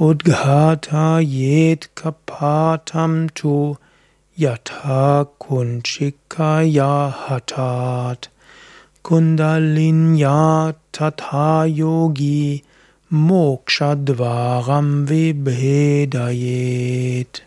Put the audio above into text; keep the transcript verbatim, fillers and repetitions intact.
Udghata yet kapatam tu yatha kunchikaya hatat kundalinya tatha yogi moksha dvaram vibhedayet.